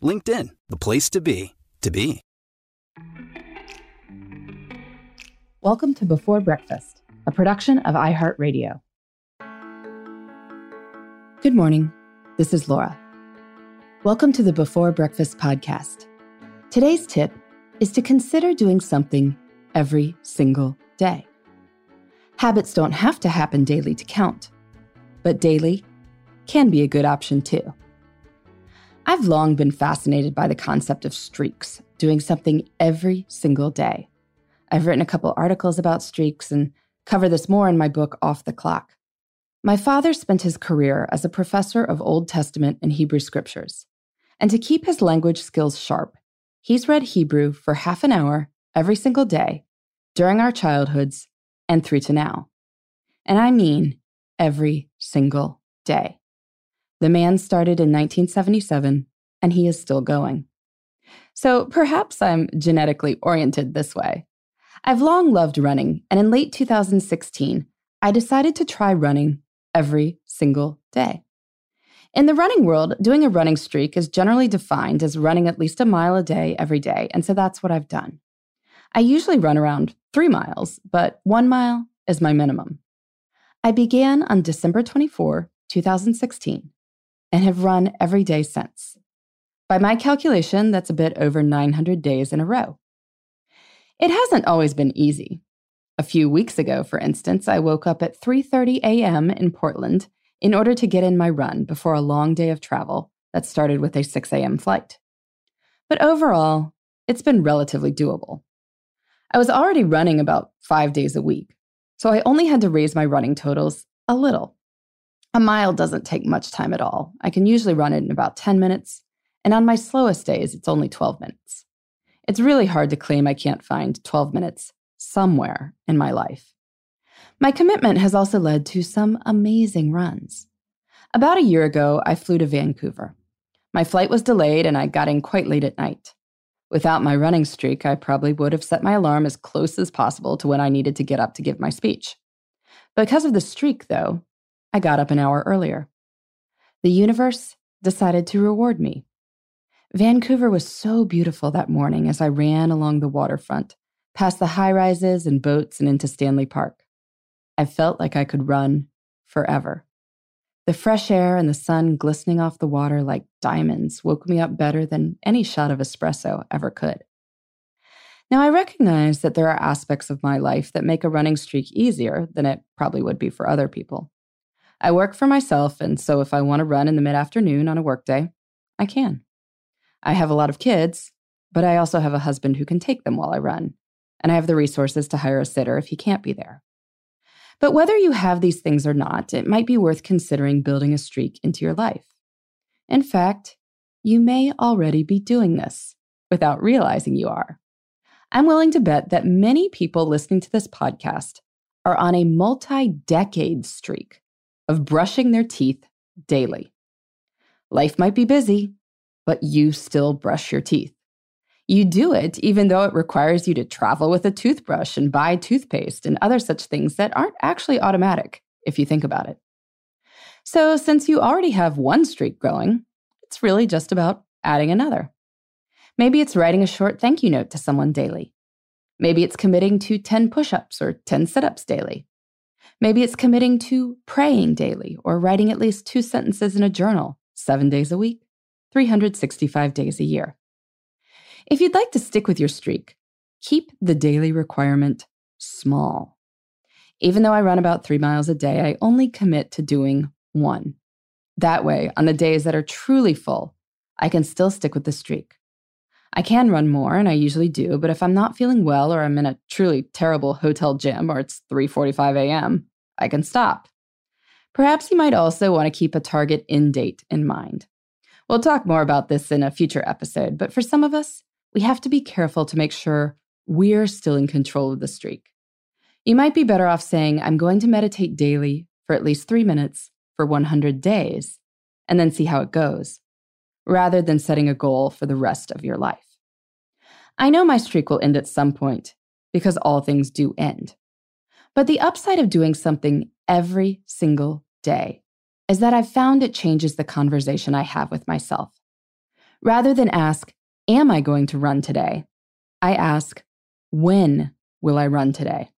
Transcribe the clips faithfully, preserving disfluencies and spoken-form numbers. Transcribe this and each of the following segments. LinkedIn, the place to be, to be. Welcome to Before Breakfast, a production of iHeartRadio. Good morning. This is Laura. Welcome to the Before Breakfast podcast. Today's tip is to consider doing something every single day. Habits don't have to happen daily to count, but daily can be a good option too. I've long been fascinated by the concept of streaks, doing something every single day. I've written a couple articles about streaks and cover this more in my book, Off the Clock. My father spent his career as a professor of Old Testament and Hebrew scriptures. And to keep his language skills sharp, he's read Hebrew for half an hour every single day during our childhoods and through to now. And I mean every single day. The man started in nineteen seventy-seven, and he is still going. So perhaps I'm genetically oriented this way. I've long loved running, and in late two thousand sixteen, I decided to try running every single day. In the running world, doing a running streak is generally defined as running at least a mile a day every day, and so that's what I've done. I usually run around three miles, but one mile is my minimum. I began on December twenty-fourth, twenty sixteen, and have run every day since. By my calculation, that's a bit over nine hundred days in a row. It hasn't always been easy. A few weeks ago, for instance, I woke up at three thirty a.m. in Portland in order to get in my run before a long day of travel that started with a six a.m. flight. But overall, it's been relatively doable. I was already running about five days a week, so I only had to raise my running totals a little. A mile doesn't take much time at all. I can usually run it in about ten minutes, and on my slowest days, it's only twelve minutes. It's really hard to claim I can't find twelve minutes somewhere in my life. My commitment has also led to some amazing runs. About a year ago, I flew to Vancouver. My flight was delayed and I got in quite late at night. Without my running streak, I probably would have set my alarm as close as possible to when I needed to get up to give my speech. Because of the streak, though, I got up an hour earlier. The universe decided to reward me. Vancouver was so beautiful that morning as I ran along the waterfront, past the high-rises and boats and into Stanley Park. I felt like I could run forever. The fresh air and the sun glistening off the water like diamonds woke me up better than any shot of espresso ever could. Now, I recognize that there are aspects of my life that make a running streak easier than it probably would be for other people. I work for myself, and so if I want to run in the mid-afternoon on a workday, I can. I have a lot of kids, but I also have a husband who can take them while I run, and I have the resources to hire a sitter if he can't be there. But whether you have these things or not, it might be worth considering building a streak into your life. In fact, you may already be doing this without realizing you are. I'm willing to bet that many people listening to this podcast are on a multi-decade streak of brushing their teeth daily. Life might be busy, but you still brush your teeth. You do it even though it requires you to travel with a toothbrush and buy toothpaste and other such things that aren't actually automatic, if you think about it. So since you already have one streak going, it's really just about adding another. Maybe it's writing a short thank you note to someone daily. Maybe it's committing to ten push-ups or ten sit-ups daily. Maybe it's committing to praying daily or writing at least two sentences in a journal, seven days a week. three hundred sixty-five days a year. If you'd like to stick with your streak, keep the daily requirement small. Even though I run about three miles a day, I only commit to doing one. That way, on the days that are truly full, I can still stick with the streak. I can run more, and I usually do, but if I'm not feeling well or I'm in a truly terrible hotel gym or it's three forty-five a.m., I can stop. Perhaps you might also want to keep a target end date in mind. We'll talk more about this in a future episode, but for some of us, we have to be careful to make sure we're still in control of the streak. You might be better off saying, I'm going to meditate daily for at least three minutes for one hundred days, and then see how it goes, rather than setting a goal for the rest of your life. I know my streak will end at some point, because all things do end. But the upside of doing something every single day is that I've found it changes the conversation I have with myself. Rather than ask, am I going to run today? I ask, when will I run today?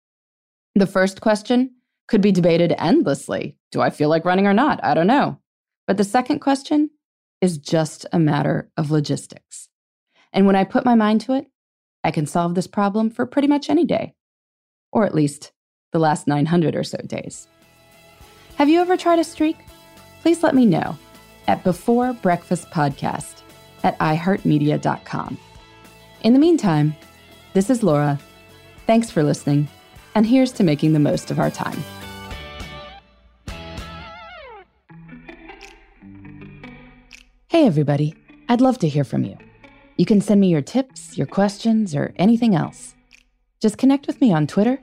The first question could be debated endlessly. Do I feel like running or not? I don't know. But the second question is just a matter of logistics. And when I put my mind to it, I can solve this problem for pretty much any day, or at least the last nine hundred or so days. Have you ever tried a streak? Please let me know at Before Breakfast Podcast at i heart media dot com. In the meantime, this is Laura. Thanks for listening, and here's to making the most of our time. Hey, everybody. I'd love to hear from you. You can send me your tips, your questions, or anything else. Just connect with me on Twitter,